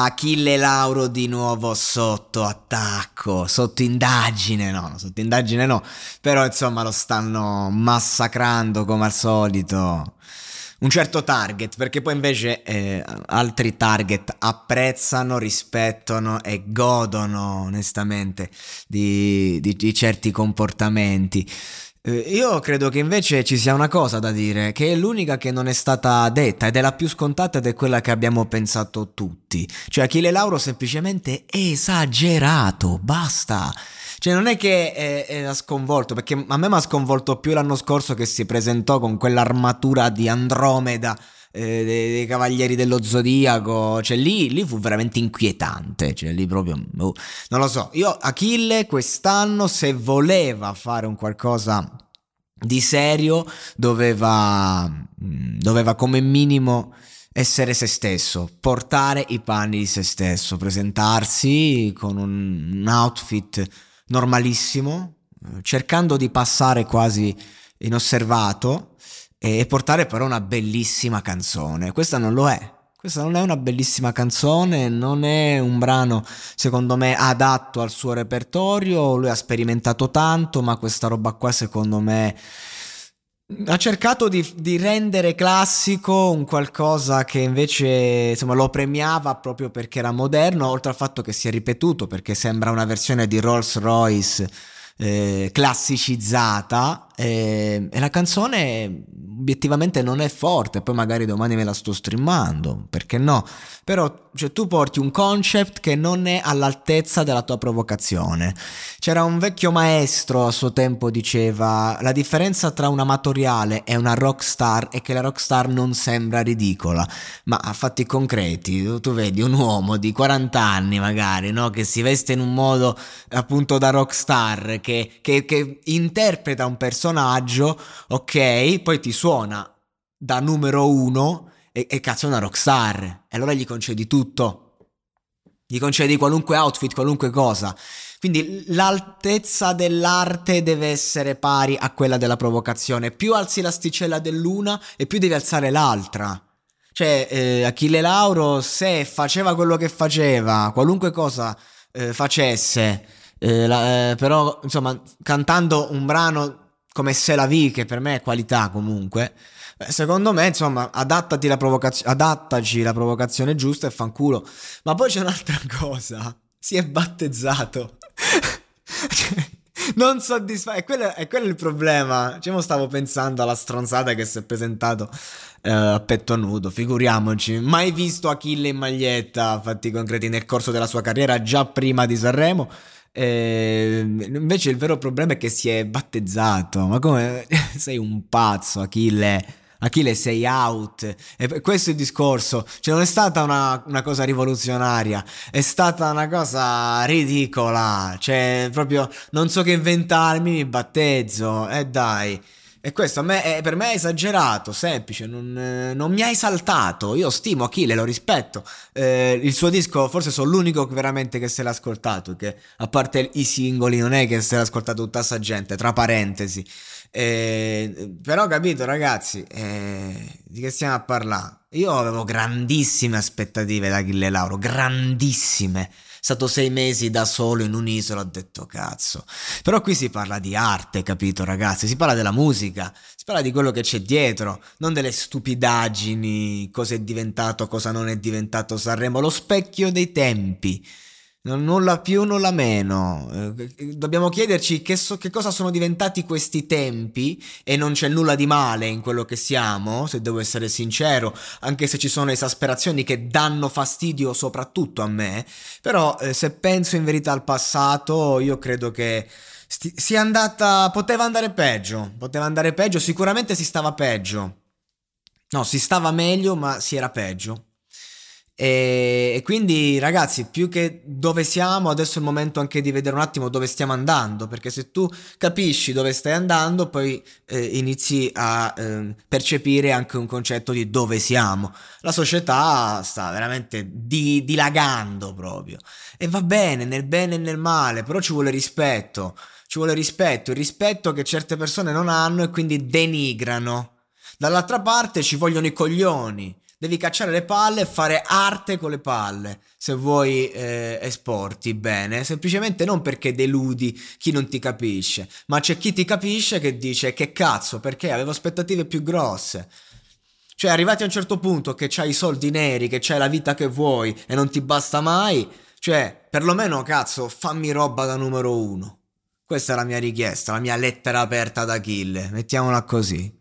Achille Lauro di nuovo sotto attacco, sotto indagine no, però insomma lo stanno massacrando come al solito. Un certo target, perché poi invece altri target apprezzano, rispettano e godono onestamente di certi comportamenti. Io credo che invece ci sia una cosa da dire, che è l'unica che non è stata detta ed è la più scontata ed è quella che abbiamo pensato tutti. Cioè Achille Lauro semplicemente è esagerato, basta. Cioè non è che ha sconvolto, perché a me mi ha sconvolto più l'anno scorso che si presentò con quell'armatura di Andromeda dei Cavalieri dello Zodiaco. Cioè lì fu veramente inquietante, cioè lì proprio non lo so. Io Achille quest'anno, se voleva fare un qualcosa di serio, doveva come minimo essere se stesso, portare i panni di se stesso, presentarsi con un outfit normalissimo, cercando di passare quasi inosservato e portare però una bellissima canzone. Questa non lo è. Questa non è una bellissima canzone, non è un brano secondo me adatto al suo repertorio. Lui ha sperimentato tanto, ma questa roba qua secondo me ha cercato di rendere classico un qualcosa che invece insomma lo premiava proprio perché era moderno, oltre al fatto che si è ripetuto, perché sembra una versione di Rolls Royce classicizzata, e la canzone obiettivamente non è forte. Poi magari domani me la sto streamando, perché no, però cioè, tu porti un concept che non è all'altezza della tua provocazione. C'era un vecchio maestro a suo tempo, diceva: la differenza tra un amatoriale e una rockstar è che la rockstar non sembra ridicola, ma a fatti concreti tu vedi un uomo di 40 anni magari, no, che si veste in un modo appunto da rockstar, che interpreta un personaggio, ok, poi ti suona da numero uno e cazzo è una rockstar, e allora gli concedi tutto, gli concedi qualunque outfit, qualunque cosa. Quindi l'altezza dell'arte deve essere pari a quella della provocazione. Più alzi l'asticella dell'una e più devi alzare l'altra. Cioè Achille Lauro, se faceva quello che faceva, qualunque cosa facesse, però insomma cantando un brano come Se la vi, che per me è qualità comunque, secondo me insomma adattaci la provocazione giusta e fanculo. Ma poi c'è un'altra cosa: si è battezzato non soddisfatto, è quello il problema. Cioè, stavo pensando alla stronzata che si è presentato a petto nudo, figuriamoci, mai visto Achille in maglietta a fatti concreti nel corso della sua carriera, già prima di Sanremo. Invece il vero problema è che si è battezzato. Ma come? Sei un pazzo, Achille, sei out. E questo è il discorso. Cioè non è stata una cosa rivoluzionaria, è stata una cosa ridicola. Cioè proprio non so che inventarmi, mi battezzo, dai. E questo per me è esagerato, semplice, non mi ha esaltato. Io stimo Achille, lo rispetto, il suo disco forse sono l'unico veramente che se l'ha ascoltato, che a parte i singoli non è che se l'ha ascoltato tutta sta gente, tra parentesi, però capito ragazzi, di che stiamo a parlare? Io avevo grandissime aspettative da Achille Lauro, grandissime. Stato 6 mesi da solo in un'isola, ho detto cazzo. Però qui si parla di arte, capito ragazzi? Si parla della musica, si parla di quello che c'è dietro, non delle stupidaggini, cosa è diventato, cosa non è diventato Sanremo, lo specchio dei tempi, nulla più, nulla meno. Dobbiamo chiederci che cosa sono diventati questi tempi, e non c'è nulla di male in quello che siamo, se devo essere sincero, anche se ci sono esasperazioni che danno fastidio soprattutto a me. Però se penso in verità al passato, io credo che sia andata, poteva andare peggio, sicuramente si stava meglio, ma si era peggio. E quindi ragazzi, più che dove siamo, adesso è il momento anche di vedere un attimo dove stiamo andando, perché se tu capisci dove stai andando poi inizi a percepire anche un concetto di dove siamo. La società sta veramente dilagando proprio, e va bene, nel bene e nel male, però ci vuole rispetto, il rispetto che certe persone non hanno e quindi denigrano. Dall'altra parte ci vogliono i coglioni. Devi cacciare le palle e fare arte con le palle se vuoi esporti bene, semplicemente non perché deludi chi non ti capisce, ma c'è chi ti capisce che dice che cazzo, perché avevo aspettative più grosse. Cioè, arrivati a un certo punto che c'hai i soldi neri, che c'hai la vita che vuoi e non ti basta mai, cioè perlomeno cazzo fammi roba da numero uno. Questa è la mia richiesta, la mia lettera aperta ad Achille, mettiamola così.